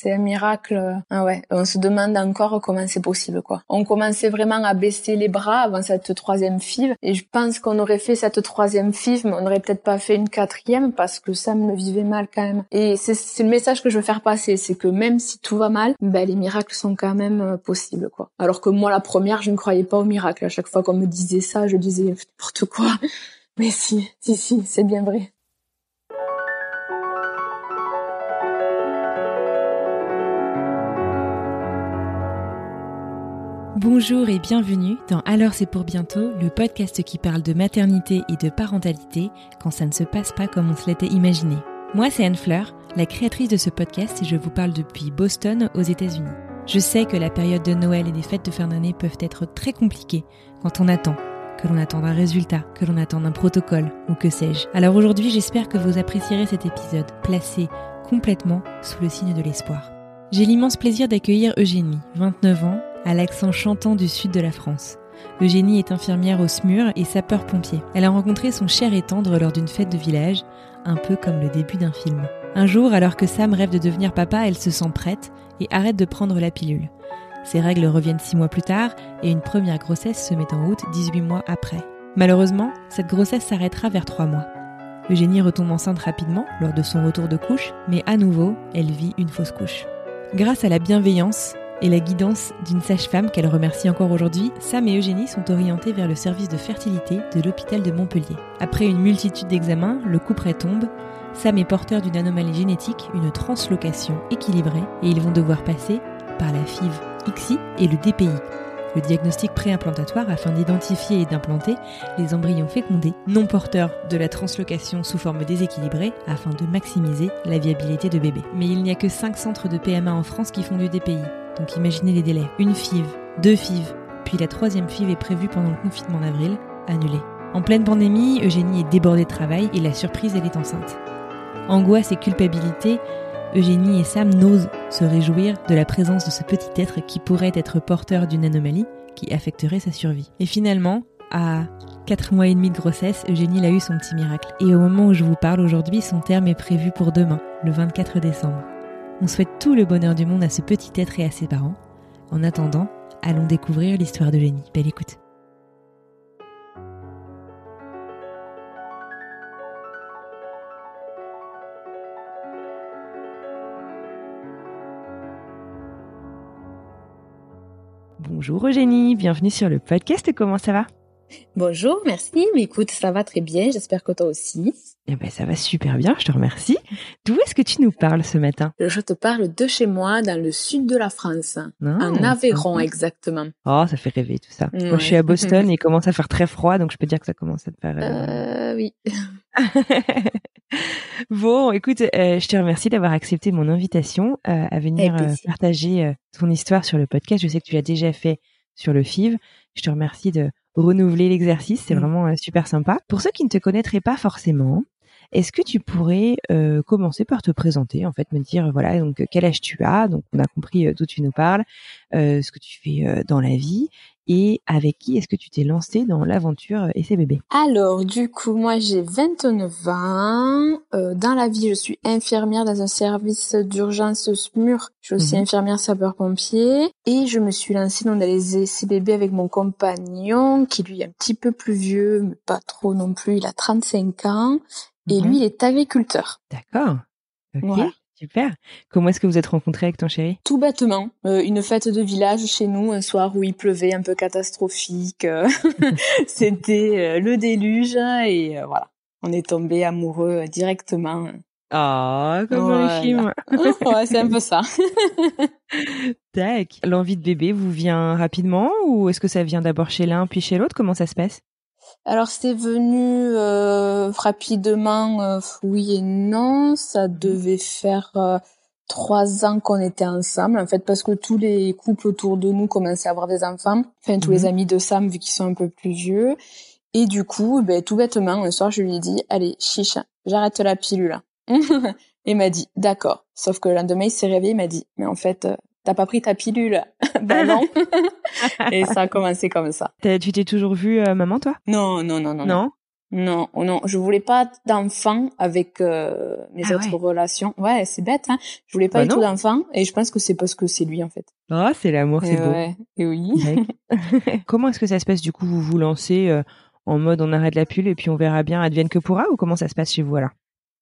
C'est un miracle. Ah ouais, on se demande encore comment c'est possible, quoi. On commençait vraiment à baisser les bras avant cette troisième FIV. Et je pense qu'on aurait fait cette troisième FIV, mais on n'aurait peut-être pas fait une quatrième parce que Sam le vivait mal quand même. Et c'est le message que je veux faire passer, c'est que même si tout va mal, ben les miracles sont quand même possibles, quoi. Alors que moi, la première, je ne croyais pas aux miracles. À chaque fois qu'on me disait ça, je disais n'importe quoi. Mais si, c'est bien vrai. Bonjour et bienvenue dans Alors c'est pour bientôt, le podcast qui parle de maternité et de parentalité quand ça ne se passe pas comme on se l'était imaginé. Moi c'est Anne Fleur, la créatrice de ce podcast et je vous parle depuis Boston aux États-Unis. Je sais que la période de Noël et des fêtes de fin d'année peuvent être très compliquées quand on attend, que l'on attend un résultat, que l'on attend un protocole ou que sais-je. Alors aujourd'hui j'espère que vous apprécierez cet épisode placé complètement sous le signe de l'espoir. J'ai l'immense plaisir d'accueillir Eugénie, 29 ans, à l'accent chantant du sud de la France. Eugénie est infirmière au SMUR et sapeur-pompier. Elle a rencontré son cher et tendre lors d'une fête de village, un peu comme le début d'un film. Un jour, alors que Sam rêve de devenir papa, elle se sent prête et arrête de prendre la pilule. Ses règles reviennent 6 mois plus tard et une première grossesse se met en route 18 mois après. Malheureusement, cette grossesse s'arrêtera vers 3 mois. Eugénie retombe enceinte rapidement lors de son retour de couche, mais à nouveau, elle vit une fausse couche. Grâce à la bienveillance et la guidance d'une sage-femme qu'elle remercie encore aujourd'hui, Sam et Eugénie sont orientés vers le service de fertilité de l'hôpital de Montpellier. Après une multitude d'examens, le couperet tombe. Sam est porteur d'une anomalie génétique, une translocation équilibrée, et ils vont devoir passer par la FIV-ICSI et le DPI, le diagnostic préimplantatoire afin d'identifier et d'implanter les embryons fécondés non porteurs de la translocation sous forme déséquilibrée afin de maximiser la viabilité de bébé. Mais il n'y a que 5 centres de PMA en France qui font du DPI. Donc imaginez les délais, une FIV, 2 FIV, puis la 3e FIV est prévue pendant le confinement d'avril, annulée. En pleine pandémie, Eugénie est débordée de travail et la surprise, elle est enceinte. Angoisse et culpabilité, Eugénie et Sam n'osent se réjouir de la présence de ce petit être qui pourrait être porteur d'une anomalie qui affecterait sa survie. Et finalement, à 4 mois et demi de grossesse, Eugénie a eu son petit miracle. Et au moment où je vous parle aujourd'hui, son terme est prévu pour demain, le 24 décembre. On souhaite tout le bonheur du monde à ce petit être et à ses parents. En attendant, allons découvrir l'histoire d'Eugénie. Belle écoute. Bonjour Eugénie, bienvenue sur le podcast. Comment ça va ? Bonjour, merci. Écoute, ça va très bien. J'espère que toi aussi. Eh ben, ça va super bien. Je te remercie. D'où est-ce que tu nous parles ce matin ? Je te parle de chez moi, dans le sud de la France, en Aveyron exactement. Oh, ça fait rêver tout ça. Ouais. Moi, je suis à Boston et il commence à faire très froid, donc je peux dire que ça commence à te faire. Oui. Bon, écoute, je te remercie d'avoir accepté mon invitation à venir partager ton histoire sur le podcast. Je sais que tu l'as déjà fait sur le FIV. Je te remercie de renouveler l'exercice, c'est vraiment super sympa. Pour ceux qui ne te connaîtraient pas forcément, est-ce que tu pourrais commencer par te présenter, en fait, me dire voilà donc quel âge tu as, donc on a compris d'où tu nous parles, ce que tu fais dans la vie et avec qui est-ce que tu t'es lancée dans l'aventure ACBB ? Alors du coup moi j'ai 29 ans, dans la vie je suis infirmière dans un service d'urgence SMUR, je suis aussi infirmière sapeur-pompier et je me suis lancée dans les ACBB avec mon compagnon qui lui est un petit peu plus vieux mais pas trop non plus, il a 35 ans. Et lui, il est agriculteur. D'accord. Ok, voilà. Super. Comment est-ce que vous êtes rencontrés avec ton chéri ? Tout bêtement. Une fête de village chez nous, un soir où il pleuvait un peu catastrophique. C'était le déluge et voilà. On est tombés amoureux directement. Oh, comme dans les films. Ouais, c'est un peu ça. Tac. L'envie de bébé vous vient rapidement ou est-ce que ça vient d'abord chez l'un puis chez l'autre ? Comment ça se passe ? Alors c'est venu rapidement, oui et non. Ça devait faire 3 ans qu'on était ensemble, en fait, parce que tous les couples autour de nous commençaient à avoir des enfants. Enfin, tous les amis de Sam, vu qu'ils sont un peu plus vieux. Et du coup, ben, tout bêtement, un soir, je lui ai dit « Allez, chicha, j'arrête la pilule. » Il m'a dit « D'accord. » Sauf que le lendemain, il s'est réveillé, il m'a dit « Mais en fait... t'as pas pris ta pilule ?» Ben non. Et ça a commencé comme ça. Tu t'es toujours vue maman, toi? Non. Je voulais pas d'enfant avec mes autres relations. Ouais, c'est bête, hein. Je voulais pas du tout d'enfant. Et je pense que c'est parce que c'est lui, en fait. Ah, c'est l'amour, c'est beau. Ouais. Et oui. Comment est-ce que ça se passe, du coup? Vous vous lancez en mode on arrête la pilule et puis on verra bien, advienne que pourra? Ou comment ça se passe chez vous, alors?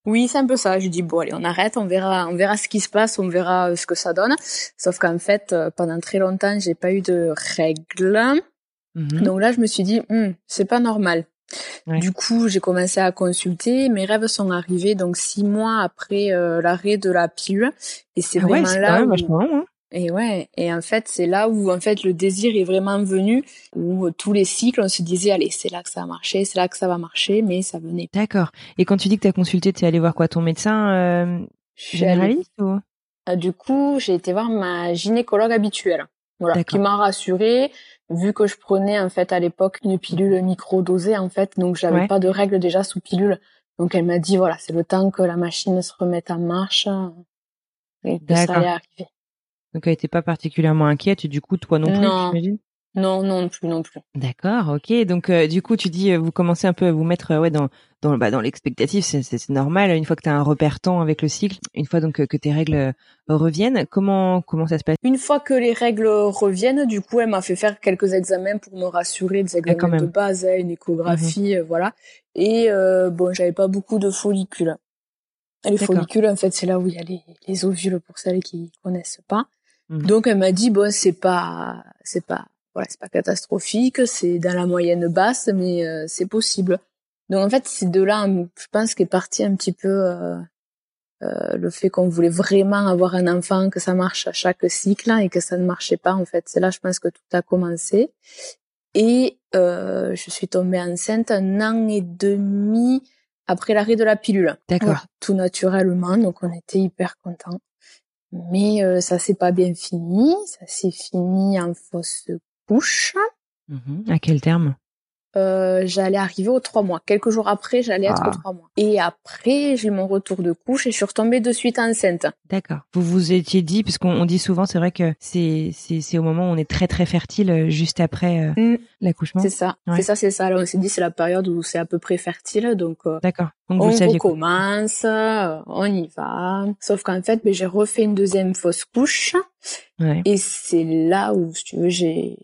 Oui, c'est un peu ça. Je dis bon, allez, on arrête, on verra ce qui se passe, on verra ce que ça donne. Sauf qu'en fait, pendant très longtemps, j'ai pas eu de règles. Donc là, je me suis dit, c'est pas normal. Ouais. Du coup, j'ai commencé à consulter. Mes rêves sont arrivés donc 6 mois après l'arrêt de la pilule. Et c'est vraiment c'est là. Et en fait, c'est là où en fait le désir est vraiment venu, où tous les cycles, on se disait, allez, c'est là que ça a marché, c'est là que ça va marcher, mais ça venait. D'accord. Et quand tu dis que tu as consulté, tu es allée voir quoi, ton médecin généraliste ou... Du coup, j'ai été voir ma gynécologue habituelle, voilà, qui m'a rassurée, vu que je prenais en fait à l'époque une pilule microdosée, en fait, donc j'avais pas de règles déjà sous pilule. Donc elle m'a dit, voilà, c'est le temps que la machine se remette en marche et que ça allait arriver. Donc, elle n'était pas particulièrement inquiète, et du coup, toi non plus, j'imagine? Non, non plus. D'accord, ok. Donc, du coup, tu dis, vous commencez un peu à vous mettre dans l'expectative, c'est normal. Une fois que tu as un repère temps avec le cycle, une fois donc que tes règles reviennent, comment ça se passe? Une fois que les règles reviennent, du coup, elle m'a fait faire quelques examens pour me rassurer, des examens de base, une échographie, voilà. Et j'avais pas beaucoup de follicules. Les follicules, en fait, c'est là où il y a les ovules, pour celles qui connaissent pas. Donc elle m'a dit bon, c'est pas catastrophique, c'est dans la moyenne basse, mais c'est possible. Donc en fait, c'est de là, je pense, qu'est parti un petit peu le fait qu'on voulait vraiment avoir un enfant, que ça marche à chaque cycle et que ça ne marchait pas, en fait. C'est là, je pense, que tout a commencé. Et je suis tombée enceinte 1 an et demi après l'arrêt de la pilule. D'accord. Voilà, tout naturellement, donc on était hyper contents. Mais ça s'est pas bien fini, ça s'est fini en fausse couche. À quel terme? J'allais arriver aux 3 mois. Quelques jours après, j'allais être aux 3 mois. Et après, j'ai eu mon retour de couche et je suis retombée de suite enceinte. D'accord. Vous vous étiez dit, parce qu'on dit souvent, c'est vrai que c'est au moment où on est très très fertile, juste après l'accouchement. C'est ça, ouais. c'est ça. Alors on s'est dit, c'est la période où c'est à peu près fertile, donc. D'accord. Donc vous saviez quoi. On recommence, on y va. Sauf qu'en fait, mais j'ai refait une deuxième fausse couche. Ouais. Et c'est là où, si tu veux, j'ai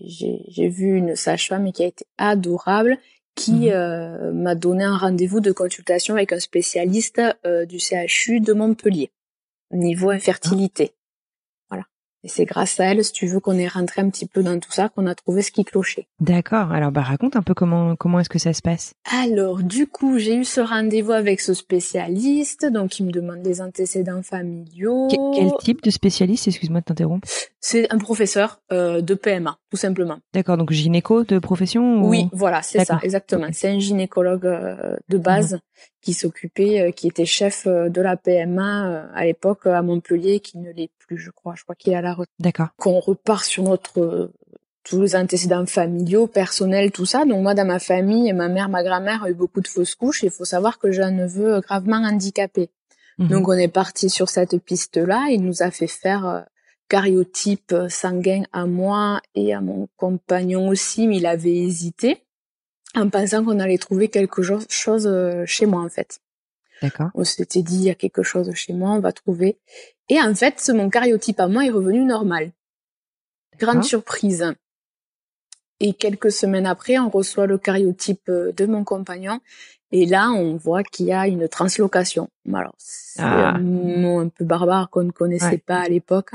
vu une sage-femme qui a été adorable, qui m'a donné un rendez-vous de consultation avec un spécialiste du CHU de Montpellier, niveau infertilité. Voilà. Et c'est grâce à elle, si tu veux, qu'on est rentré un petit peu dans tout ça, qu'on a trouvé ce qui clochait. D'accord. Alors, bah, raconte un peu comment est-ce que ça se passe. Alors, du coup, j'ai eu ce rendez-vous avec ce spécialiste, donc il me demande des antécédents familiaux. Quel type de spécialiste? Excuse-moi de t'interrompre. C'est un professeur de PMA, tout simplement. D'accord, donc gynéco de profession ou... Oui, voilà, c'est ça, exactement. C'est un gynécologue de base qui s'occupait, qui était chef de la PMA à l'époque à Montpellier, qui ne l'est plus, je crois. Je crois qu'il est à la retraite. D'accord. Qu'on repart sur notre... tous les antécédents familiaux, personnels, tout ça. Donc moi, dans ma famille, ma mère, ma grand-mère a eu beaucoup de fausses couches. Il faut savoir que j'ai un neveu gravement handicapé. Donc on est parti sur cette piste-là. Il nous a fait faire... cariotype sanguin à moi et à mon compagnon aussi, mais il avait hésité en pensant qu'on allait trouver quelque chose chez moi, en fait. D'accord. On s'était dit, il y a quelque chose chez moi, on va trouver. Et en fait, mon cariotype à moi est revenu normal. D'accord. Grande surprise. Et quelques semaines après, on reçoit le cariotype de mon compagnon. Et là, on voit qu'il y a une translocation. Alors, c'est un mot un peu barbare qu'on ne connaissait pas à l'époque.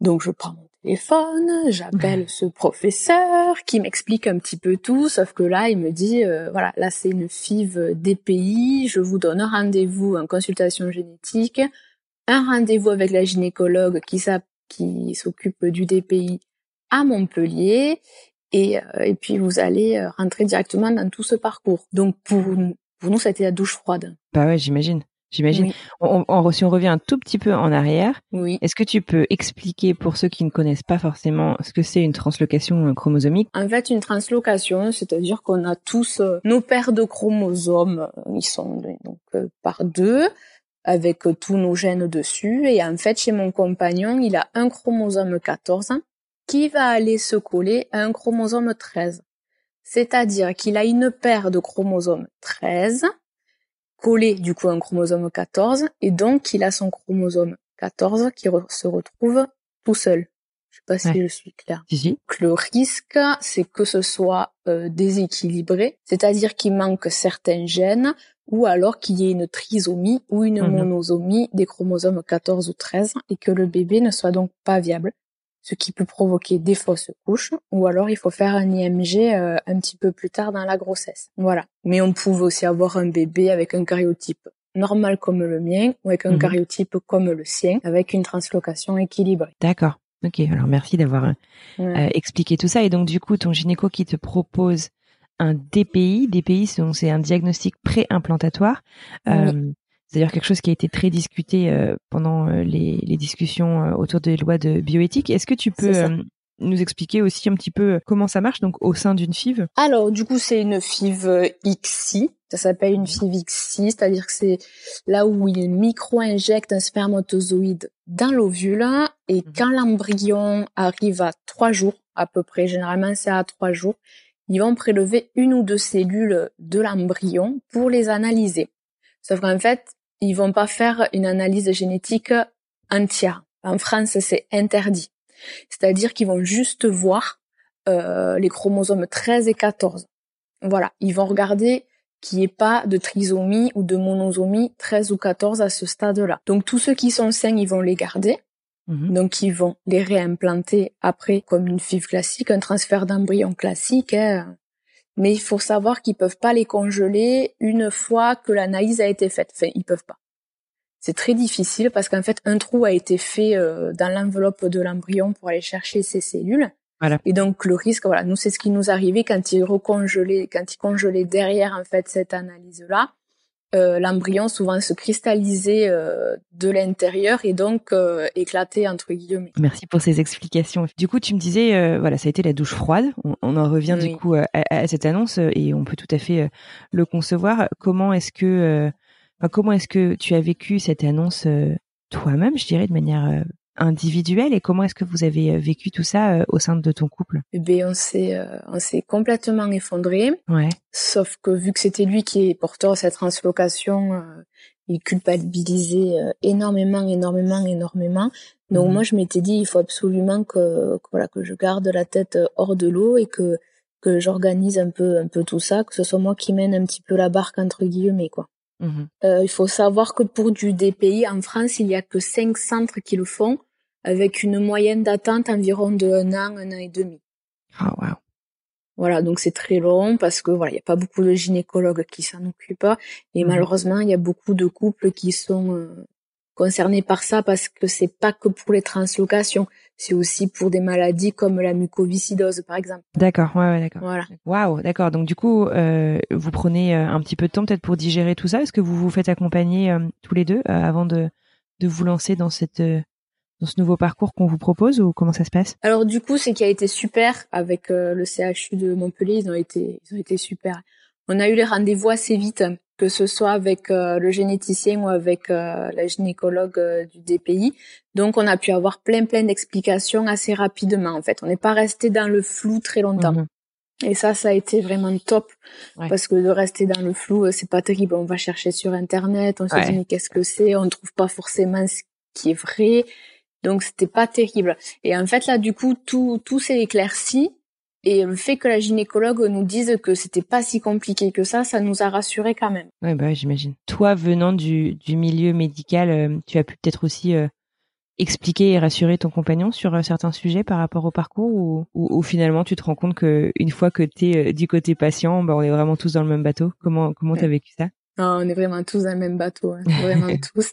Donc je prends mon téléphone, j'appelle ce professeur qui m'explique un petit peu tout, sauf que là il me dit voilà, là c'est une FIV DPI, je vous donne un rendez-vous en consultation génétique, un rendez-vous avec la gynécologue qui s'occupe du DPI à Montpellier et puis vous allez rentrer directement dans tout ce parcours. Donc pour nous, ça a été la douche froide. Bah ouais, j'imagine. Oui. Si on revient un tout petit peu en arrière, oui. Est-ce que tu peux expliquer pour ceux qui ne connaissent pas forcément ce que c'est une translocation chromosomique? En fait, une translocation, c'est-à-dire qu'on a tous nos paires de chromosomes, ils sont donc par deux, avec tous nos gènes dessus. Et en fait, chez mon compagnon, il a un chromosome 14 qui va aller se coller à un chromosome 13. C'est-à-dire qu'il a une paire de chromosomes 13 collé du coup à un chromosome 14, et donc il a son chromosome 14 qui se retrouve tout seul. Je sais pas si je suis claire. Si. Le risque, c'est que ce soit déséquilibré, c'est-à-dire qu'il manque certains gènes, ou alors qu'il y ait une trisomie ou une monosomie des chromosomes 14 ou 13, et que le bébé ne soit donc pas viable, ce qui peut provoquer des fausses couches, ou alors il faut faire un IMG un petit peu plus tard dans la grossesse. Voilà. Mais on pouvait aussi avoir un bébé avec un cariotype normal comme le mien, ou avec un cariotype comme le sien, avec une translocation équilibrée. D'accord. Ok, alors merci d'avoir expliqué tout ça. Et donc du coup, ton gynéco qui te propose un DPI, c'est un diagnostic pré-implantatoire, c'est-à-dire quelque chose qui a été très discuté pendant les discussions autour des lois de bioéthique. Est-ce que tu peux nous expliquer aussi un petit peu comment ça marche donc au sein d'une FIV? Alors du coup, c'est une FIV-ICSI. Ça s'appelle une FIV-ICSI, c'est-à-dire que c'est là où il micro-injecte un spermatozoïde dans l'ovule, et quand l'embryon arrive à 3 jours à peu près, généralement c'est à 3 jours, ils vont prélever 1 ou 2 cellules de l'embryon pour les analyser. Sauf qu'en fait, ils vont pas faire une analyse génétique entière. En France, c'est interdit. C'est-à-dire qu'ils vont juste voir les chromosomes 13 et 14. Voilà, ils vont regarder qu'il n'y ait pas de trisomie ou de monosomie 13 ou 14 à ce stade-là. Donc tous ceux qui sont sains, ils vont les garder. Donc ils vont les réimplanter après comme une FIV classique, un transfert d'embryon classique, mais il faut savoir qu'ils peuvent pas les congeler une fois que l'analyse a été faite. Enfin, ils peuvent pas. C'est très difficile parce qu'en fait, un trou a été fait dans l'enveloppe de l'embryon pour aller chercher ces cellules. Voilà. Et donc le risque, voilà, nous c'est ce qui nous arrivait quand ils congelaient derrière en fait cette analyse-là. L'embryon souvent se cristallisait de l'intérieur et donc éclatait entre guillemets. Merci pour ces explications. Du coup, tu me disais, voilà, ça a été la douche froide. On en revient du coup à cette annonce et on peut tout à fait le concevoir. Comment est-ce que tu as vécu cette annonce toi-même, je dirais, de manière individuelle, et comment est-ce que vous avez vécu tout ça au sein de ton couple? Eh bien, on s'est complètement effondré. Ouais. Sauf que vu que c'était lui qui est porteur de cette translocation, il culpabilisait énormément. Donc moi, je m'étais dit, il faut absolument que je garde la tête hors de l'eau et que j'organise un peu tout ça, que ce soit moi qui mène un petit peu la barque entre guillemets, quoi. Il faut savoir que pour du DPI en France, il y a que 5 centres qui le font, avec une moyenne d'attente environ de 1 an, 1 an et demi. Ah, oh, wow. Voilà, donc c'est très long parce que voilà, il n'y a pas beaucoup de gynécologues qui s'en occupent, et malheureusement, il y a beaucoup de couples qui sont concernés par ça, parce que c'est pas que pour les translocations, c'est aussi pour des maladies comme la mucoviscidose, par exemple. D'accord, ouais, d'accord. Voilà. Waouh, d'accord. Donc du coup, vous prenez un petit peu de temps peut-être pour digérer tout ça. Est-ce que vous vous faites accompagner tous les deux avant de vous lancer dans ce nouveau parcours qu'on vous propose, ou comment ça se passe? Alors du coup, c'est qui a été super avec le CHU de Montpellier. Ils ont été super. On a eu les rendez-vous assez vite, que ce soit avec le généticien ou avec la gynécologue du DPI. Donc, on a pu avoir plein d'explications assez rapidement, en fait. On n'est pas resté dans le flou très longtemps. Et ça a été vraiment top, parce que de rester dans le flou, c'est pas terrible. On va chercher sur Internet, on se dit, mais qu'est-ce que c'est? On ne trouve pas forcément ce qui est vrai. Donc, c'était pas terrible. Et en fait, là, du coup, tout s'est éclairci. Et le fait que la gynécologue nous dise que c'était pas si compliqué que ça nous a rassurés quand même. Ouais, bah j'imagine. Toi, venant du milieu médical, tu as pu peut-être aussi expliquer et rassurer ton compagnon sur certains sujets par rapport au parcours, ou finalement tu te rends compte qu'une fois que t'es du côté patient, bah, on est vraiment tous dans le même bateau. Comment t'as vécu ça? Non, on est vraiment tous dans le même bateau, hein, vraiment tous.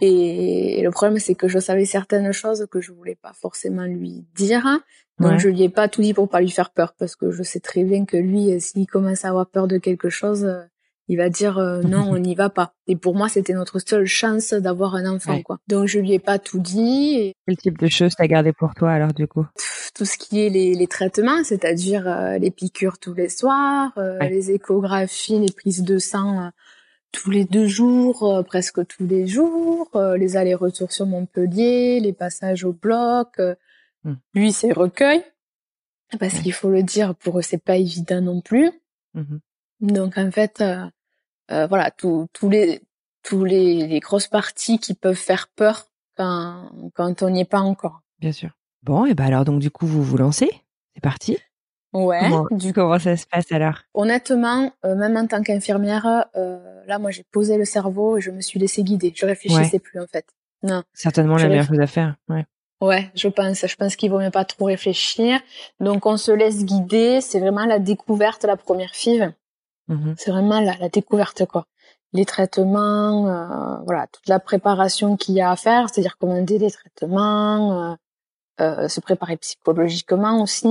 Et le problème, c'est que je savais certaines choses que je voulais pas forcément lui dire, Donc je lui ai pas tout dit pour pas lui faire peur, parce que je sais très bien que lui, s'il commence à avoir peur de quelque chose, il va dire non, on n'y va pas. Et pour moi, c'était notre seule chance d'avoir un enfant, quoi. Donc je lui ai pas tout dit. Et... Quel type de choses t'as gardé pour toi alors du coup? Tout ce qui est les traitements, c'est-à-dire les piqûres tous les soirs, les échographies, les prises de sang tous les 2 jours, presque tous les jours, les allers-retours sur Montpellier, les passages au bloc. Lui, c'est recueil, parce qu'il faut le dire, pour eux, c'est pas évident non plus. Donc, en fait, voilà, tous les grosses parties qui peuvent faire peur quand on n'y est pas encore. Bien sûr. Bon, et ben alors, donc, du coup, vous vous lancez. C'est parti. Ouais. Comment ça se passe alors? Honnêtement, même en tant qu'infirmière, là, moi, j'ai posé le cerveau et je me suis laissée guider. Je réfléchissais plus, en fait. Non. Certainement la meilleure chose à faire, Ouais, je pense qu'il vaut mieux pas trop réfléchir. Donc, on se laisse guider. C'est vraiment la découverte, la première FIV. C'est vraiment la découverte, quoi. Les traitements, voilà, toute la préparation qu'il y a à faire, c'est-à-dire commander les traitements, se préparer psychologiquement aussi.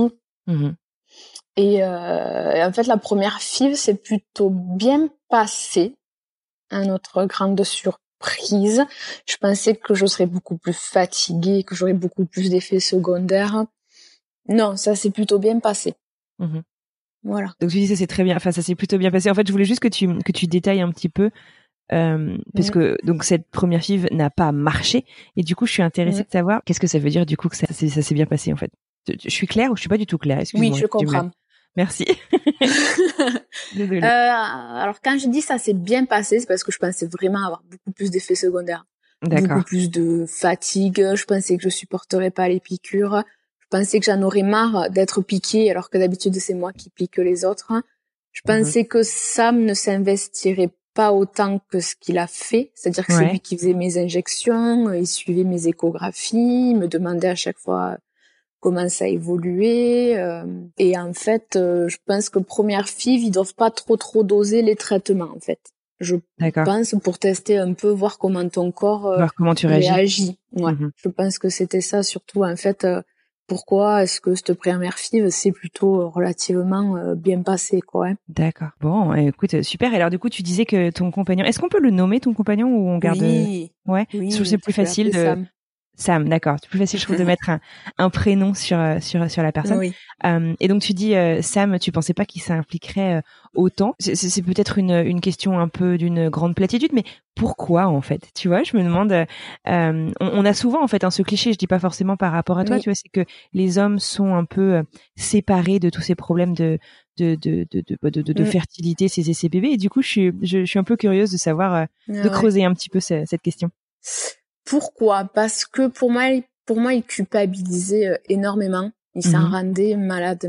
Et en fait, la première FIV s'est plutôt bien passée, à notre grande surprise. Je pensais que je serais beaucoup plus fatiguée, que j'aurais beaucoup plus d'effets secondaires. Non, ça s'est plutôt bien passé. Voilà. Donc tu dis ça c'est très bien, enfin ça s'est plutôt bien passé. En fait, je voulais juste que tu détailles un petit peu parce que donc cette première FIV n'a pas marché et du coup, je suis intéressée de savoir qu'est-ce que ça veut dire du coup que ça s'est bien passé en fait. Je suis claire ou je suis pas du tout claire? Excuse-moi. Oui, je comprends. Merci. Désolée. Alors quand je dis ça s'est bien passé, c'est parce que je pensais vraiment avoir beaucoup plus d'effets secondaires. D'accord. Beaucoup plus de fatigue, je pensais que je supporterais pas les piqûres. Je pensais que j'en aurais marre d'être piquée, alors que d'habitude, c'est moi qui pique les autres. Je pensais que Sam ne s'investirait pas autant que ce qu'il a fait. C'est-à-dire que c'est lui qui faisait mes injections, il suivait mes échographies, il me demandait à chaque fois comment ça évoluait. Et en fait, je pense que première FIV, ils doivent pas trop doser les traitements, en fait. Je pense pour tester un peu, voir comment ton corps réagit. Ouais. Je pense que c'était ça surtout, en fait... Pourquoi est-ce que cette première FIV s'est plutôt relativement bien passée, quoi. D'accord. Bon, écoute, super. Alors du coup, tu disais que ton compagnon... Est-ce qu'on peut le nommer, ton compagnon, ou on garde... Oui. Je trouve que c'est plus facile de... Sam, d'accord. C'est plus facile, je trouve, de mettre un prénom sur la personne. Oui. Et donc, tu dis, Sam, tu pensais pas qu'il s'impliquerait autant. C'est peut-être une question un peu d'une grande platitude, mais pourquoi, en fait? Tu vois, je me demande, on a souvent, en fait, ce cliché, je dis pas forcément par rapport à toi, tu vois, c'est que les hommes sont un peu séparés de tous ces problèmes de fertilité, ces ACBB. Et du coup, je suis un peu curieuse de savoir, de creuser un petit peu cette question. Pourquoi? Parce que pour moi, il culpabilisait énormément. Il s'en rendait malade,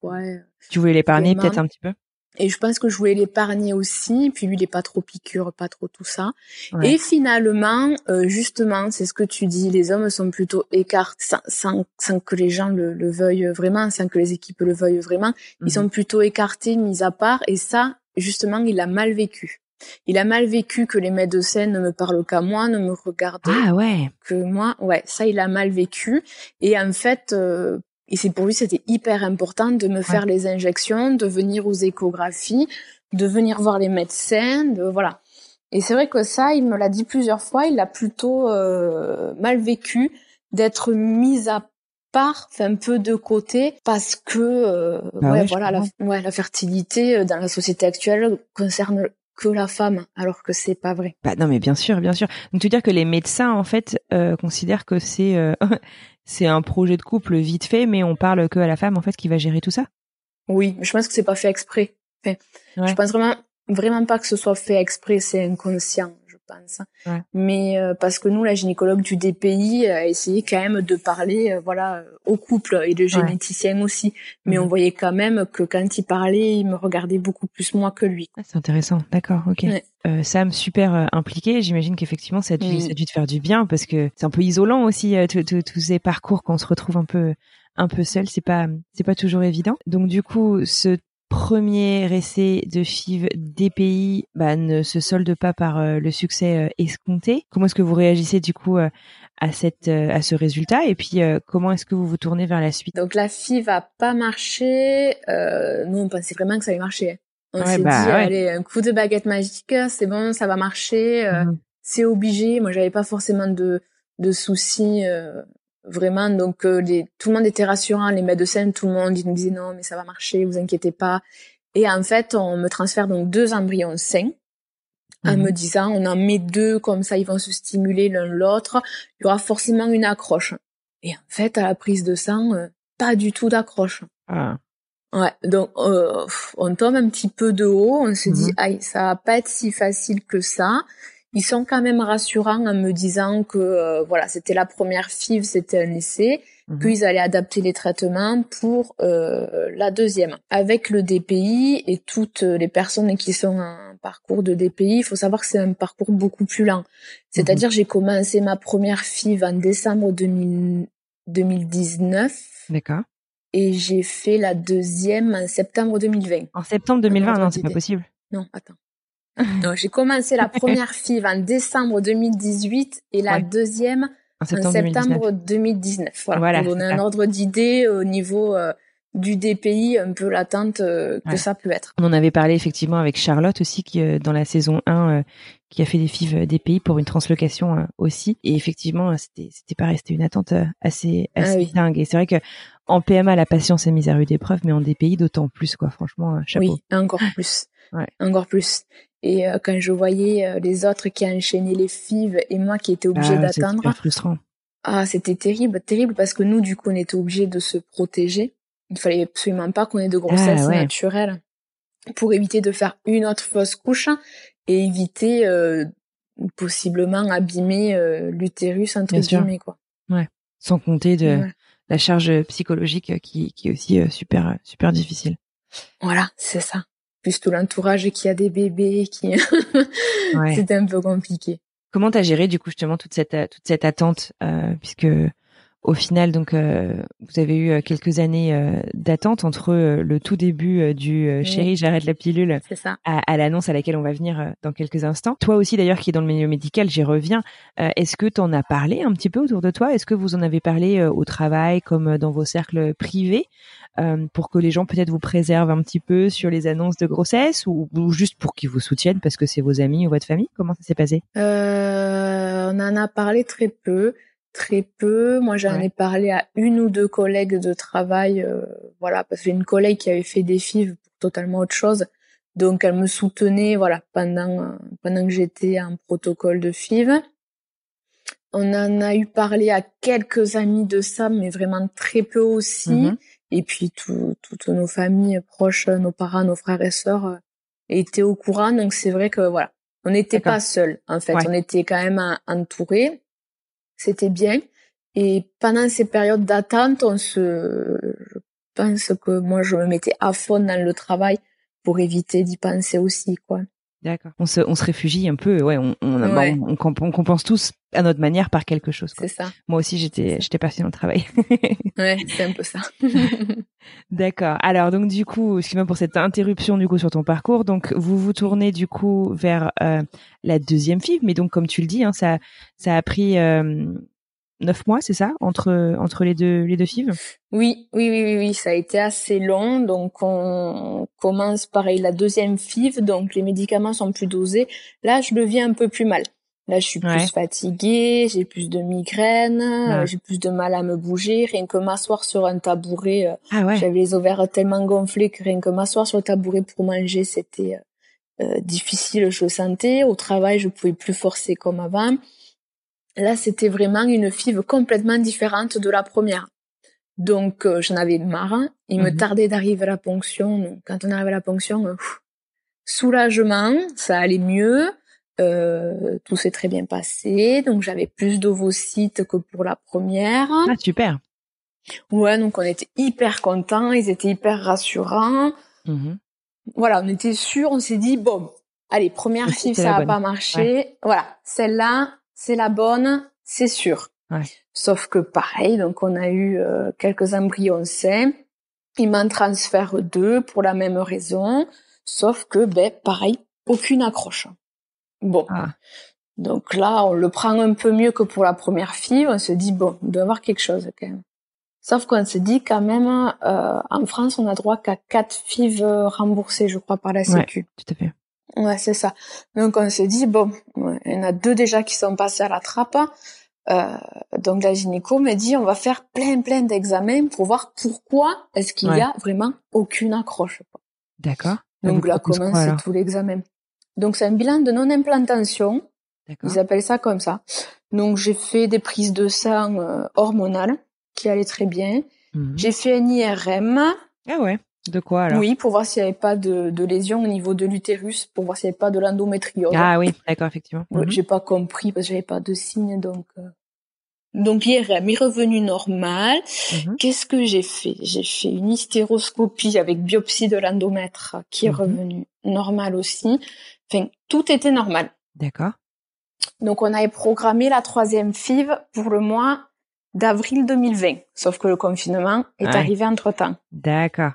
quoi. Tu voulais l'épargner peut-être un petit peu? Et je pense que je voulais l'épargner aussi. Puis lui, il est pas trop piqûre, pas trop tout ça. Ouais. Et finalement, justement, c'est ce que tu dis, les hommes sont plutôt écartés, sans que les gens le veuillent vraiment, sans que les équipes le veuillent vraiment. Ils sont plutôt écartés, mis à part. Et ça, justement, il a mal vécu. Il a mal vécu que les médecins ne me parlent qu'à moi, ne me regardent que moi. Ouais, ça, il a mal vécu. Et en fait, et c'est pour lui, c'était hyper important de me faire les injections, de venir aux échographies, de venir voir les médecins, voilà. Et c'est vrai que ça, il me l'a dit plusieurs fois, il a plutôt mal vécu d'être mis à part, fait un peu de côté, parce que voilà, la fertilité dans la société actuelle concerne que la femme, alors que c'est pas vrai. Bah non, mais bien sûr, bien sûr. Donc tu veux dire que les médecins en fait considèrent que c'est un projet de couple vite fait, mais on parle que à la femme en fait qui va gérer tout ça. Oui, mais je pense que c'est pas fait exprès. Je pense vraiment pas que ce soit fait exprès, c'est inconscient, je pense. Ouais. Mais parce que nous, la gynécologue du DPI a essayé quand même de parler, voilà, au couple et le généticien aussi. Mais on voyait quand même que quand il parlait, il me regardait beaucoup plus moi que lui. Ah, c'est intéressant, d'accord, ok. Ouais. Sam, super impliqué. J'imagine qu'effectivement, ça a dû te faire du bien parce que c'est un peu isolant aussi tous ces parcours quand on se retrouve un peu seul. C'est pas toujours évident. Donc du coup, ce premier essai de FIV DPI ne se solde pas par le succès escompté. Comment est-ce que vous réagissez du coup à ce résultat, et puis comment est-ce que vous vous tournez vers la suite? Donc la FIV a pas marché, nous on pensait vraiment que ça allait marcher. On s'est dit, allez, un coup de baguette magique, c'est bon, ça va marcher, c'est obligé. Moi j'avais pas forcément de soucis vraiment, donc tout le monde était rassurant, les médecins, tout le monde, ils nous disaient non mais ça va marcher, vous inquiétez pas. Et en fait on me transfère donc 2 embryons sains en me disant on en met 2, comme ça ils vont se stimuler l'un l'autre, il y aura forcément une accroche. Et en fait à la prise de sang, pas du tout d'accroche. Ouais, donc on tombe un petit peu de haut, on se dit aïe, ça va pas être si facile que ça. Ils sont quand même rassurants en me disant que voilà, c'était la première FIV, c'était un essai, qu'ils allaient adapter les traitements pour la deuxième. Avec le DPI et toutes les personnes qui sont en parcours de DPI, il faut savoir que c'est un parcours beaucoup plus lent. C'est-à-dire j'ai commencé ma première FIV en décembre 2019. D'accord. Et j'ai fait la deuxième en septembre 2020. En septembre 2020, non, c'est pas possible. Non, attends. Donc, j'ai commencé la première FIV en décembre 2018 et la deuxième en septembre 2019. Voilà, pour donner un ordre d'idée au niveau du DPI, un peu l'attente que ça peut être. On en avait parlé effectivement avec Charlotte aussi, qui dans la saison 1, qui a fait des FIV DPI pour une translocation aussi. Et effectivement, c'était pas resté une attente assez dingue. Et c'est vrai que en PMA, la patience est mise à rude épreuve, mais en DPI d'autant plus, quoi. Franchement, chapeau. Oui, encore plus. Encore plus. Et quand je voyais les autres qui enchaînaient les FIV et moi qui étais obligée d'attendre, c'était frustrant. C'était terrible, parce que nous, du coup, on était obligés de se protéger. Il fallait absolument pas qu'on ait de grossesse naturelle pour éviter de faire une autre fausse couche et éviter possiblement abîmer l'utérus, entre guillemets, quoi. Ouais. Sans compter de la charge psychologique qui est aussi super super difficile. Voilà, c'est ça. Plus tout l'entourage qui a des bébés, c'était un peu compliqué. Comment t'as géré du coup justement toute cette attente, puisque au final donc vous avez eu quelques années d'attente entre le tout début du chéri j'arrête la pilule à l'annonce à laquelle on va venir dans quelques instants. Toi aussi d'ailleurs qui est dans le milieu médical, j'y reviens, est-ce que t'en as parlé un petit peu autour de toi? Est-ce que vous en avez parlé au travail comme dans vos cercles privés? Pour que les gens peut-être vous préservent un petit peu sur les annonces de grossesse, ou juste pour qu'ils vous soutiennent parce que c'est vos amis ou votre famille? Comment ça s'est passé? On en a parlé très peu. Moi, j'en ai parlé à une ou deux collègues de travail, parce que j'ai une collègue qui avait fait des FIV pour totalement autre chose. Donc, elle me soutenait, pendant que j'étais en protocole de FIV. On en a eu parlé à quelques amis de Sam, mais vraiment très peu aussi. Et puis, toutes nos familles proches, nos parents, nos frères et sœurs étaient au courant. Donc, c'est vrai que, on n'était pas seuls, en fait. On était quand même entourés. C'était bien. Et pendant ces périodes d'attente, je pense que moi, je me mettais à fond dans le travail pour éviter d'y penser aussi, quoi. D'accord. On se réfugie un peu, on compense tous à notre manière par quelque chose, quoi. C'est ça. Moi aussi, j'étais partie dans le travail. C'est un peu ça. D'accord. Alors, donc, du coup, excuse-moi pour cette interruption, du coup, sur ton parcours. Donc, vous vous tournez, du coup, vers la deuxième FIV, mais donc, comme tu le dis, ça a pris 9 mois, c'est ça, entre les deux FIV? Oui, ça a été assez long. Donc on commence pareil la deuxième FIV, donc les médicaments sont plus dosés. Là, je deviens un peu plus mal. Là, je suis plus fatiguée, j'ai plus de migraines, j'ai plus de mal à me bouger, rien que m'asseoir sur un tabouret. J'avais les ovaires tellement gonflés que rien que m'asseoir sur le tabouret pour manger, c'était difficile, je sentais. Au travail, je pouvais plus forcer comme avant. Là, c'était vraiment une FIV complètement différente de la première. Donc, j'en avais marre. Il me tardait d'arriver à la ponction. Donc, quand on arrive à la ponction, soulagement, ça allait mieux. Tout s'est très bien passé. Donc, j'avais plus d'ovocytes que pour la première. Ah, super. Ouais, donc on était hyper contents. Ils étaient hyper rassurants. Voilà, on était sûrs. On s'est dit, bon, allez, première FIV, ça n'a pas marché. Voilà, celle-là... c'est la bonne, c'est sûr. Sauf que pareil, donc on a eu quelques embryons sains. Ils m'en transfèrent deux pour la même raison, sauf que, pareil, aucune accroche. Bon. Ah. Donc là, on le prend un peu mieux que pour la première fille. On se dit, bon, il doit y avoir quelque chose quand même. Sauf qu'on se dit quand même, en France, on a droit qu'à 4 FIV remboursées, je crois, par la Sécu. Ouais, tout à fait. Ouais, c'est ça. Donc on se dit, bon, il y en a 2 déjà qui sont passés à la trappe. Donc la gynéco me dit, on va faire plein d'examens pour voir pourquoi est-ce qu'il y a vraiment aucune accroche. D'accord. Donc là, commence tout l'examen. Donc c'est un bilan de non-implantation. D'accord. Ils appellent ça comme ça. Donc j'ai fait des prises de sang hormonales qui allaient très bien. Mmh. J'ai fait un IRM. Ah ouais. De quoi alors? Oui, pour voir s'il n'y avait pas de lésion au niveau de l'utérus, pour voir s'il n'y avait pas de l'endométriose. Ah oui, d'accord, effectivement. Donc, j'ai pas compris parce que j'avais pas de signes, donc IRM est revenu normal. Mm-hmm. Qu'est-ce que j'ai fait? J'ai fait une hystéroscopie avec biopsie de l'endomètre qui est revenue normale aussi. Enfin, tout était normal. D'accord. Donc on avait programmé la 3e FIV pour le mois d'avril 2020, sauf que le confinement est arrivé entre-temps. D'accord.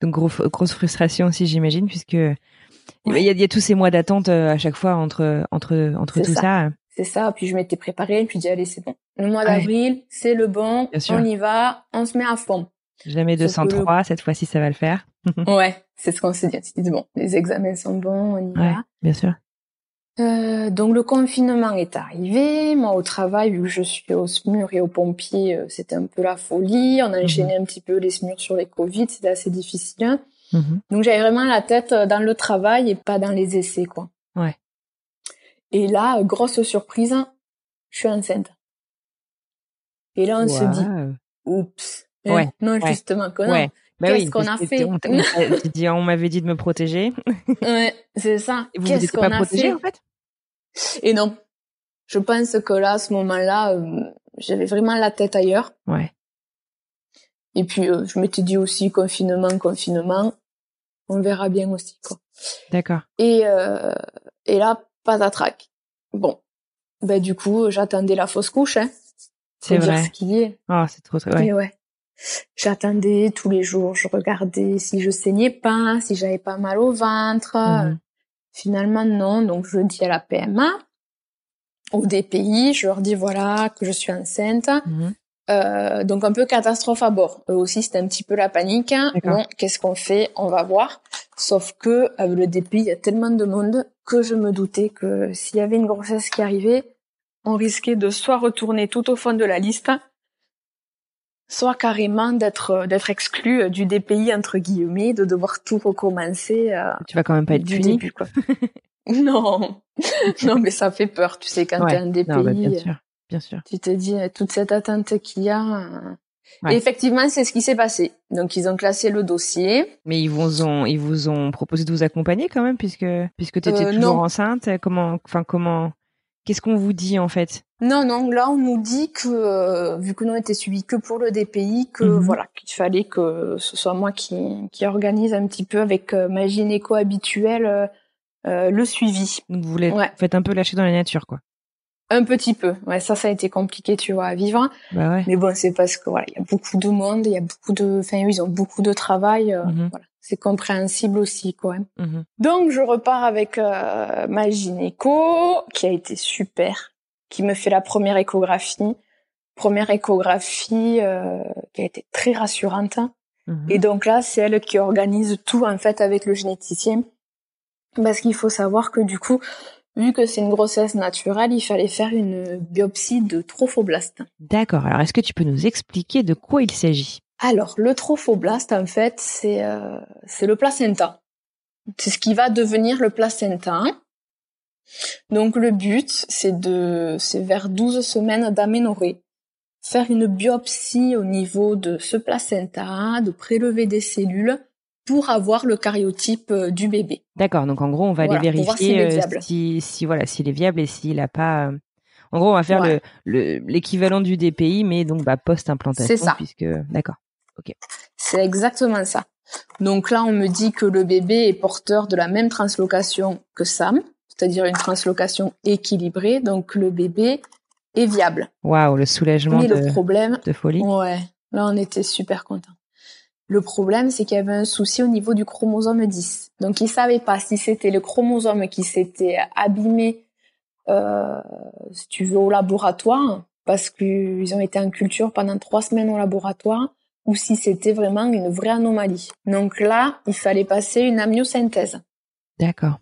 Donc, grosse frustration aussi, j'imagine, puisque il y a tous ces mois d'attente à chaque fois entre tout ça. C'est ça. Puis, je m'étais préparée. Puis, j'ai dit, allez, c'est bon. Le mois d'avril, c'est le bon. On y va. On se met à fond. Jamais 203. Cette fois-ci, ça va le faire. Ouais. C'est ce qu'on s'est dit. On s'est dit, bon, les examens sont bons. On y va. Bien sûr. Donc, le confinement est arrivé. Moi, au travail, vu que je suis au SMUR et au pompier, c'était un peu la folie. On a enchaîné un petit peu les SMUR sur les Covid. C'était assez difficile. Mmh. Donc, j'avais vraiment la tête dans le travail et pas dans les essais, quoi. Ouais. Et là, grosse surprise, je suis enceinte. Et là, on se dit, oups. Non, justement, non. Bah qu'est-ce qu'on a fait? On m'avait dit de me protéger. Ouais, c'est ça. Et vous ne vous étiez pas protégée, en fait? Et non. Je pense que là, à ce moment-là, j'avais vraiment la tête ailleurs. Ouais. Et puis, je m'étais dit aussi, confinement, on verra bien aussi, quoi. D'accord. Et là, pas à trac. Bon. Du coup, j'attendais la fausse couche, hein. C'est vrai. Pour dire ce qu'il y a. Ah, c'est trop, ouais. Et ouais. J'attendais tous les jours, je regardais si je saignais pas, si j'avais pas mal au ventre. Finalement, non. Donc, je dis à la PMA, au DPI, je leur dis voilà, que je suis enceinte. Donc, un peu catastrophe à bord. Eux aussi, c'était un petit peu la panique. D'accord. Bon, qu'est-ce qu'on fait? On va voir. Sauf que, avec le DPI, il y a tellement de monde que je me doutais que s'il y avait une grossesse qui arrivait, on risquait de soit retourner tout au fond de la liste, soit carrément d'être exclu du DPI, entre guillemets, de devoir tout recommencer. Tu vas quand même pas être punie, quoi. Non, mais ça fait peur, tu sais, quand t'es un DPI. Non, bien sûr. Tu te dis, toute cette attente qu'il y a. Et effectivement, c'est ce qui s'est passé. Donc, ils ont classé le dossier. Mais ils vous ont proposé de vous accompagner quand même, puisque t'étais toujours enceinte. Qu'est-ce qu'on vous dit, en fait? Non, là, on nous dit que, vu que nous, on était suivis que pour le DPI, que, voilà, qu'il fallait que ce soit moi qui organise un petit peu avec ma gynéco habituelle, le suivi. Donc, vous faites un peu lâcher dans la nature, quoi. Un petit peu. Ouais, ça a été compliqué, tu vois, à vivre. Bah ouais. Mais bon, c'est parce que, voilà, il y a beaucoup de monde, ils ont beaucoup de travail, voilà. C'est compréhensible aussi, quoi. Donc, je repars avec ma gynéco, qui a été super, qui me fait la première échographie. Qui a été très rassurante. Et donc là, c'est elle qui organise tout, en fait, avec le généticien. Parce qu'il faut savoir que, du coup, vu que c'est une grossesse naturelle, il fallait faire une biopsie de trophoblaste. D'accord. Alors, est-ce que tu peux nous expliquer de quoi il s'agit ? Alors, le trophoblaste, en fait, c'est le placenta. C'est ce qui va devenir le placenta. Donc, le but, c'est vers 12 semaines d'aménorrhée. Faire une biopsie au niveau de ce placenta, de prélever des cellules pour avoir le karyotype du bébé. D'accord. Donc, en gros, on va aller vérifier s'il est viable et s'il n'a pas... En gros, on va faire l'équivalent du DPI, mais donc post-implantation. C'est ça. Puisque... D'accord. Ok. C'est exactement ça. Donc là, on me dit que le bébé est porteur de la même translocation que Sam, c'est-à-dire une translocation équilibrée. Donc le bébé est viable. Waouh, le soulagement de folie. Ouais. Là, on était super contents. Le problème, c'est qu'il y avait un souci au niveau du chromosome 10. Donc, ils savaient pas si c'était le chromosome qui s'était abîmé, si tu veux, au laboratoire, parce qu'ils ont été en culture pendant 3 semaines au laboratoire, ou si c'était vraiment une vraie anomalie. Donc là, il fallait passer une amniosynthèse. D'accord.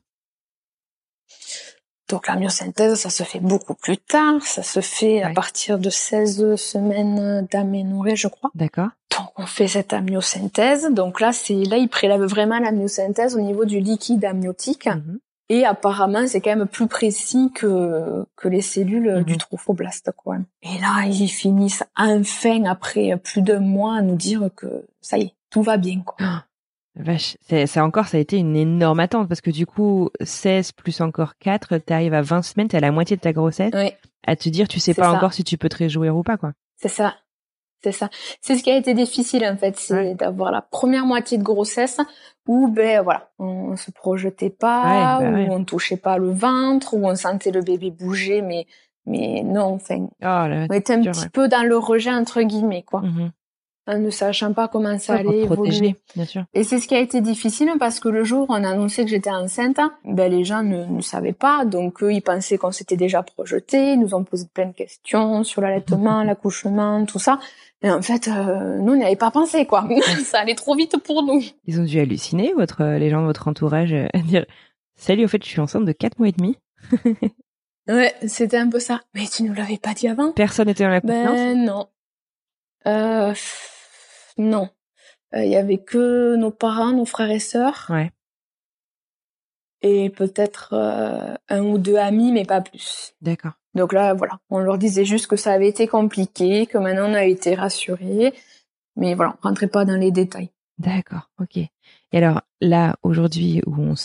Donc l'amniosynthèse, ça se fait beaucoup plus tard. Ça se fait à partir de 16 semaines d'aménorrhée, je crois. D'accord. Donc on fait cette amniosynthèse. Donc là, ils prélèvent vraiment l'amniosynthèse au niveau du liquide amniotique. Mm-hmm. Et apparemment, c'est quand même plus précis que les cellules du trophoblaste, quoi. Et là, ils finissent enfin, après plus d'un mois, à nous dire que ça y est, tout va bien, quoi. Ah. Vache, ça a été une énorme attente, parce que du coup, 16 plus encore 4, t'arrives à 20 semaines, t'es à la moitié de ta grossesse, à te dire, tu sais pas encore si tu peux te réjouir ou pas, quoi. C'est ça. C'est ce qui a été difficile, en fait, c'est d'avoir la première moitié de grossesse où, on se projetait pas, où on touchait pas le ventre, où on sentait le bébé bouger, mais non, on était un petit peu dans le rejet, entre guillemets, quoi. Mm-hmm. En ne sachant pas comment ça allait évoluer. Bien sûr. Et c'est ce qui a été difficile, parce que le jour où on annonçait que j'étais enceinte, les gens ne savaient pas, donc eux, ils pensaient qu'on s'était déjà projeté, ils nous ont posé plein de questions sur l'allaitement, l'accouchement, tout ça. Et en fait, nous, on n'y avait pas pensé, quoi. Ça allait trop vite pour nous. Ils ont dû halluciner, les gens de votre entourage, dire « Salut, au fait, je suis enceinte de 4 mois et demi. » Ouais, c'était un peu ça. Mais tu ne nous l'avais pas dit avant. Personne n'était dans la confiance. Non. Non. Il y avait que nos parents, nos frères et sœurs. Ouais. Et peut-être un ou deux amis, mais pas plus. D'accord. Donc là, on leur disait juste que ça avait été compliqué, que maintenant on a été rassurés. Mais on rentrait pas dans les détails. D'accord, ok. Et alors là, aujourd'hui, au moment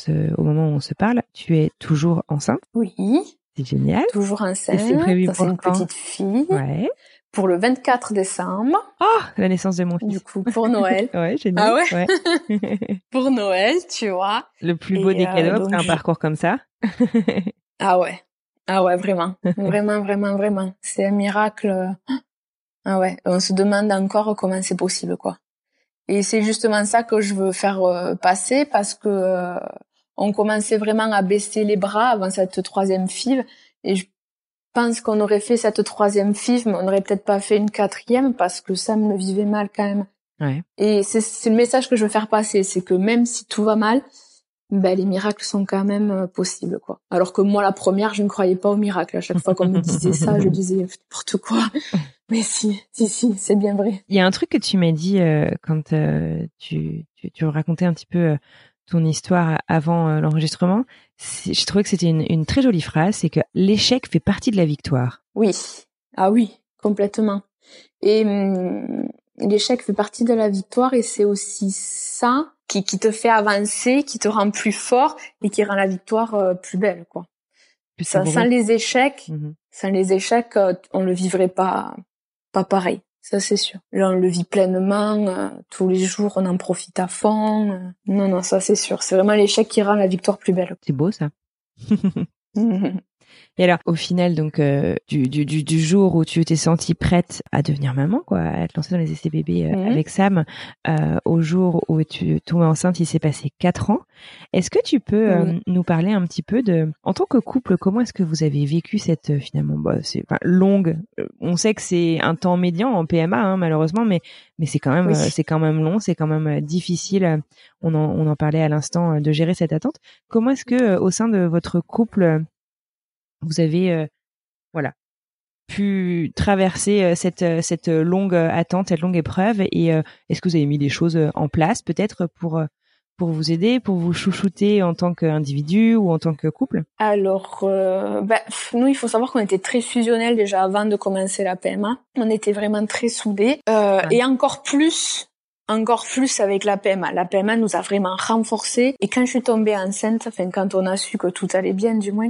où on se parle, tu es toujours enceinte? Oui. C'est génial. Toujours enceinte. Et c'est prévu pour une petite fille. Ouais. Pour le 24 décembre. Ah, la naissance de mon fils. Du coup, pour Noël. Ouais, génial. Ah ouais. Pour Noël, tu vois. Le plus beau des cadeaux, c'est un parcours comme ça. Ah ouais. Ah ouais, vraiment. Vraiment, vraiment, vraiment. C'est un miracle. Ah ouais. On se demande encore comment c'est possible, quoi. Et c'est justement ça que je veux faire passer, parce que on commençait vraiment à baisser les bras avant cette 3e FIV. Et je pense qu'on aurait fait cette 3e FIV, mais on n'aurait peut-être pas fait une 4e, parce que Sam le vivait mal quand même. Ouais. Et c'est le message que je veux faire passer, c'est que même si tout va mal, les miracles sont quand même possibles, quoi. Alors que moi, la première, je ne croyais pas aux miracles. À chaque fois qu'on me disait ça, je disais n'importe quoi. Mais si, c'est bien vrai. Il y a un truc que tu m'as dit quand tu racontais un petit peu ton histoire avant l'enregistrement. Je trouvais que c'était une très jolie phrase, c'est que l'échec fait partie de la victoire. Oui, ah oui, complètement. Et l'échec fait partie de la victoire, et c'est aussi ça qui te fait avancer, qui te rend plus fort et qui rend la victoire plus belle, quoi. Sans les échecs, on le vivrait pas pareil. Ça, c'est sûr. Là, on le vit pleinement. Tous les jours, on en profite à fond. Non, ça, c'est sûr. C'est vraiment l'échec qui rend la victoire plus belle. C'est beau, ça. Et alors, au final, donc, du jour où tu t'es sentie prête à devenir maman, quoi, à te lancer dans les essais bébés avec Sam, au jour où tu tombes enceinte, il s'est passé 4 ans. Est-ce que tu peux nous parler un petit peu de, en tant que couple, comment est-ce que vous avez vécu cette longue. On sait que c'est un temps médian en PMA, malheureusement, mais c'est quand même, c'est quand même long, c'est quand même difficile. On en parlait à l'instant, de gérer cette attente. Comment est-ce que, au sein de votre couple, vous avez pu traverser cette longue attente, cette longue épreuve, et est-ce que vous avez mis des choses en place peut-être pour vous aider, pour vous chouchouter en tant qu'individu ou en tant que couple? Alors, nous, il faut savoir qu'on était très fusionnels déjà avant de commencer la PMA. On était vraiment très soudés et encore plus avec la PMA. La PMA nous a vraiment renforcés. Et quand je suis tombée enceinte, quand on a su que tout allait bien, du moins,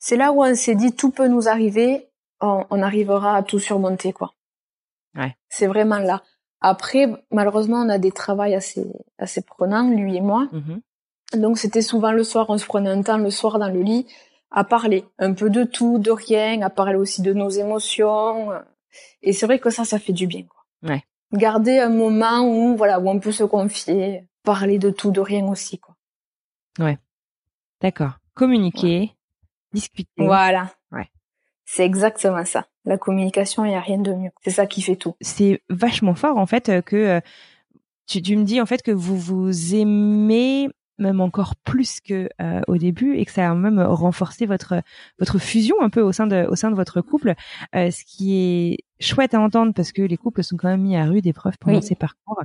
c'est là où on s'est dit, tout peut nous arriver, on arrivera à tout surmonter, quoi. Ouais. C'est vraiment là. Après, malheureusement, on a des travails assez prenants, lui et moi. Donc, c'était souvent le soir, on se prenait un temps le soir dans le lit à parler un peu de tout, de rien, à parler aussi de nos émotions. Et c'est vrai que ça fait du bien, quoi. Ouais. garder un moment où voilà, où on peut se confier, parler de tout, de rien aussi, quoi. Ouais. D'accord. Communiquer, ouais. Discuter. Voilà. Ouais. C'est exactement ça. La communication, il n'y a rien de mieux. C'est ça qui fait tout. C'est vachement fort, en fait, que tu me dis, en fait, que vous vous aimez même encore plus que au début et que ça a même renforcé votre fusion un peu au sein de votre couple, ce qui est chouette à entendre parce que les couples sont quand même mis à rude épreuve pendant ces parcours.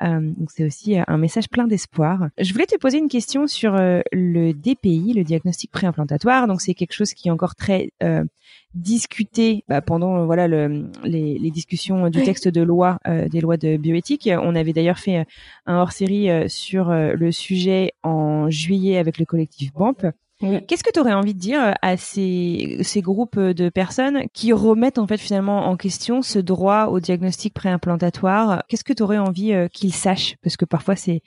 Donc c'est aussi un message plein d'espoir. Je voulais te poser une question sur le DPI, le diagnostic préimplantatoire. Donc c'est quelque chose qui est encore très discuté pendant voilà les discussions du texte de loi des lois de bioéthique. On avait d'ailleurs fait un hors-série sur le sujet en juillet avec le collectif BAMP. Qu'est-ce que tu aurais envie de dire à ces groupes de personnes qui remettent en fait finalement en question ce droit au diagnostic préimplantatoire? Qu'est-ce que tu aurais envie qu'ils sachent? Parce que parfois c'est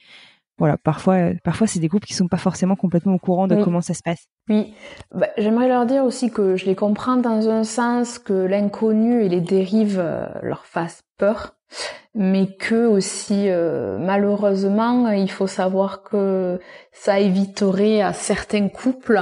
parfois c'est des groupes qui sont pas forcément complètement au courant de comment ça se passe. Oui, j'aimerais leur dire aussi que je les comprends dans un sens que l'inconnu et les dérives leur fassent peur, mais que aussi malheureusement, il faut savoir que ça éviterait à certains couples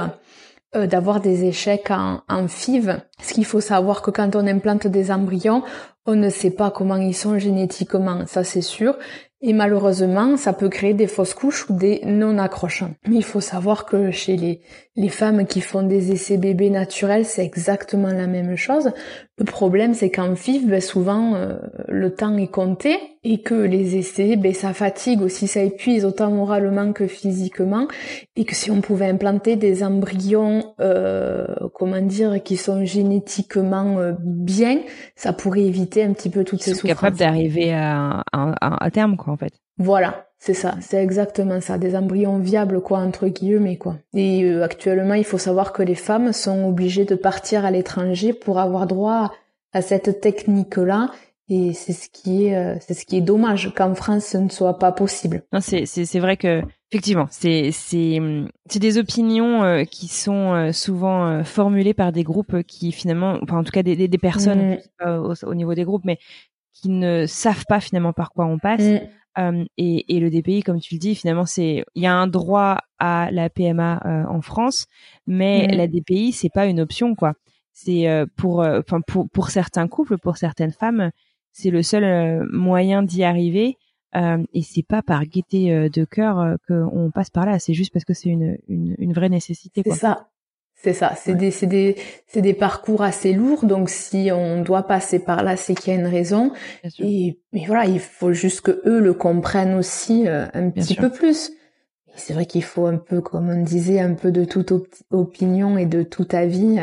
d'avoir des échecs en FIV. Parce qu'il faut savoir que quand on implante des embryons, on ne sait pas comment ils sont génétiquement, ça c'est sûr. Et malheureusement, ça peut créer des fausses couches ou des non-accroches. Mais il faut savoir que chez les femmes qui font des essais bébés naturels, c'est exactement la même chose. Le problème, c'est qu'en FIV, souvent, le temps est compté et que les essais, ça fatigue aussi, ça épuise autant moralement que physiquement. Et que si on pouvait implanter des embryons, qui sont génétiquement bien, ça pourrait éviter un petit peu toutes ces souffrances. Capable d'arriver à terme, quoi, en fait. Voilà, c'est ça, c'est exactement ça, des embryons viables, quoi, entre guillemets, quoi. Et actuellement, il faut savoir que les femmes sont obligées de partir à l'étranger pour avoir droit à cette technique-là, et c'est ce qui est dommage qu'en France, ce ne soit pas possible. Non, c'est vrai que effectivement, c'est des opinions qui sont souvent formulées par des groupes qui finalement, enfin en tout cas des personnes au niveau des groupes, mais qui ne savent pas finalement par quoi on passe. Et le DPI, comme tu le dis, finalement, il y a un droit à la PMA en France, mais la DPI, c'est pas une option, quoi. C'est pour certains couples, pour certaines femmes, c'est le seul moyen d'y arriver. Et c'est pas par gaieté de cœur qu'on passe par là. C'est juste parce que c'est une vraie nécessité, quoi. C'est ça. C'est des parcours assez lourds. Donc, si on doit passer par là, c'est qu'il y a une raison. Et voilà, il faut juste que eux le comprennent aussi un petit peu plus. Et c'est vrai qu'il faut un peu, comme on disait, un peu de toute opinion et de tout avis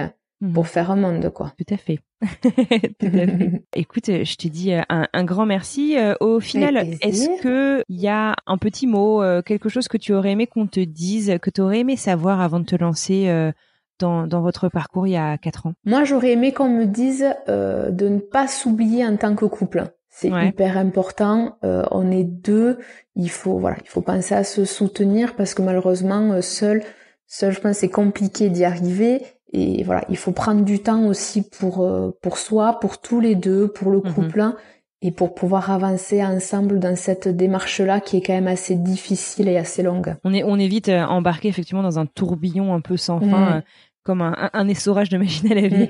pour faire un monde, quoi. Tout à fait. Écoute, je te dis un grand merci. Au final, est-ce que il y a un petit mot, quelque chose que tu aurais aimé qu'on te dise, que tu aurais aimé savoir avant de te lancer dans votre parcours il y a 4 ans? Moi, j'aurais aimé qu'on me dise de ne pas s'oublier en tant que couple. C'est hyper important. On est deux. Il faut penser à se soutenir parce que malheureusement, seul, je pense, c'est compliqué d'y arriver. Et voilà, il faut prendre du temps aussi pour soi, pour tous les deux, pour le couple, et pour pouvoir avancer ensemble dans cette démarche-là qui est quand même assez difficile et assez longue. On est vite embarqué effectivement dans un tourbillon un peu sans fin, comme un essorage de machine à laver,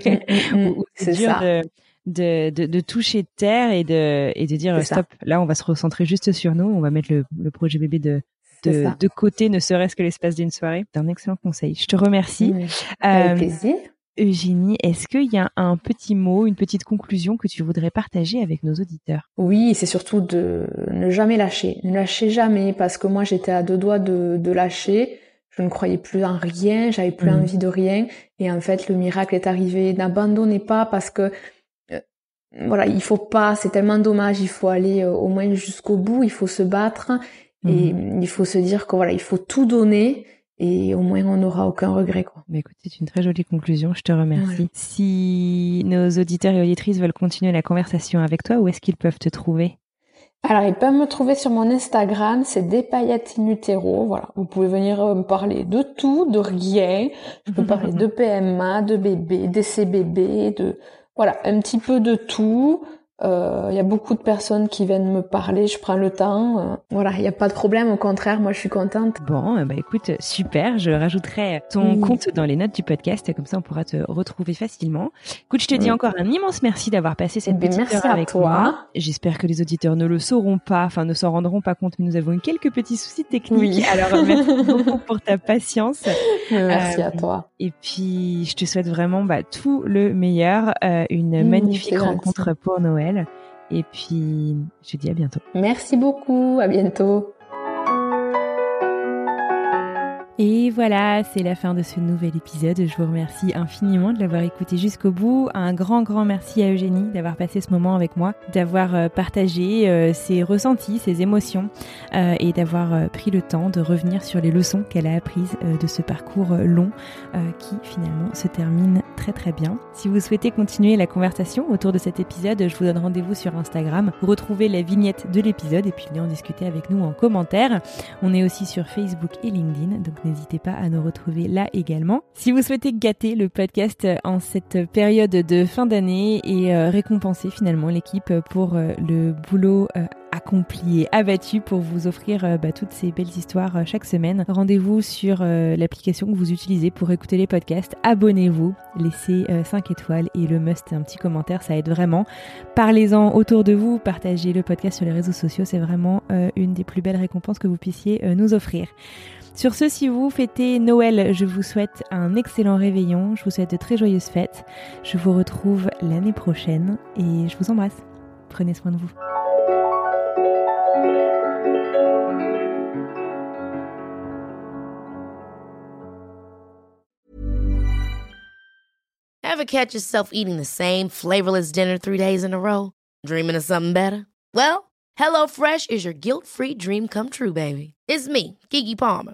où c'est dur de toucher terre et de dire stop, là on va se recentrer juste sur nous, on va mettre le projet bébé de côté, ne serait-ce que l'espace d'une soirée. C'est un excellent conseil. Je te remercie. Avec plaisir. Eugénie, est-ce qu'il y a un petit mot, une petite conclusion que tu voudrais partager avec nos auditeurs? Oui, c'est surtout de ne jamais lâcher. Ne lâchez jamais, parce que moi, j'étais à 2 doigts de lâcher. Je ne croyais plus en rien, j'avais plus envie de rien. Et en fait, le miracle est arrivé. N'abandonnez pas, parce que voilà, il faut pas, c'est tellement dommage. Il faut aller au moins jusqu'au bout, il faut se battre. Et il faut se dire que voilà, il faut tout donner et au moins on n'aura aucun regret, quoi. Mais écoute, c'est une très jolie conclusion, je te remercie. Ouais. Si nos auditeurs et auditrices veulent continuer la conversation avec toi, où est-ce qu'ils peuvent te trouver? Alors, ils peuvent me trouver sur mon Instagram, c'est des paillettes in utero. Voilà, vous pouvez venir me parler de tout, de rien. Je peux parler de PMA, de bébé, des CBB, de voilà, un petit peu de tout. Il y a beaucoup de personnes qui viennent me parler, je prends le temps, voilà, il n'y a pas de problème, au contraire, moi je suis contente. Bon, bah écoute, super, je rajouterai ton compte dans les notes du podcast, comme ça on pourra te retrouver facilement. Écoute, je te dis encore un immense merci d'avoir passé cette petite heure avec moi. J'espère que les auditeurs ne le sauront pas, enfin ne s'en rendront pas compte, mais nous avons eu quelques petits soucis techniques, alors merci beaucoup pour ta patience. Merci à toi. Et puis, je te souhaite vraiment tout le meilleur, une magnifique rencontre pour Noël. Et puis, je te dis à bientôt. Merci beaucoup, à bientôt. Et voilà, c'est la fin de ce nouvel épisode. Je vous remercie infiniment de l'avoir écouté jusqu'au bout. Un grand merci à Eugénie d'avoir passé ce moment avec moi, d'avoir partagé ses ressentis, ses émotions et d'avoir pris le temps de revenir sur les leçons qu'elle a apprises de ce parcours long qui finalement se termine très bien. Si vous souhaitez continuer la conversation autour de cet épisode, je vous donne rendez-vous sur Instagram. Retrouvez la vignette de l'épisode et puis venez en discuter avec nous en commentaire. On est aussi sur Facebook et LinkedIn, donc n'hésitez pas à nous retrouver là également. Si vous souhaitez gâter le podcast en cette période de fin d'année et récompenser finalement l'équipe pour le boulot accompli et abattu pour vous offrir toutes ces belles histoires chaque semaine. Rendez-vous sur l'application que vous utilisez pour écouter les podcasts. Abonnez-vous, laissez 5 étoiles et le must, un petit commentaire, ça aide vraiment. Parlez-en autour de vous, partagez le podcast sur les réseaux sociaux, c'est vraiment une des plus belles récompenses que vous puissiez nous offrir. Sur ce, si vous fêtez Noël, je vous souhaite un excellent réveillon, je vous souhaite de très joyeuses fêtes, je vous retrouve l'année prochaine et je vous embrasse. Prenez soin de vous. Ever catch yourself eating the same flavorless dinner 3 days in a row? Dreaming of something better? Well, HelloFresh is your guilt-free dream come true, baby. It's me, Keke Palmer.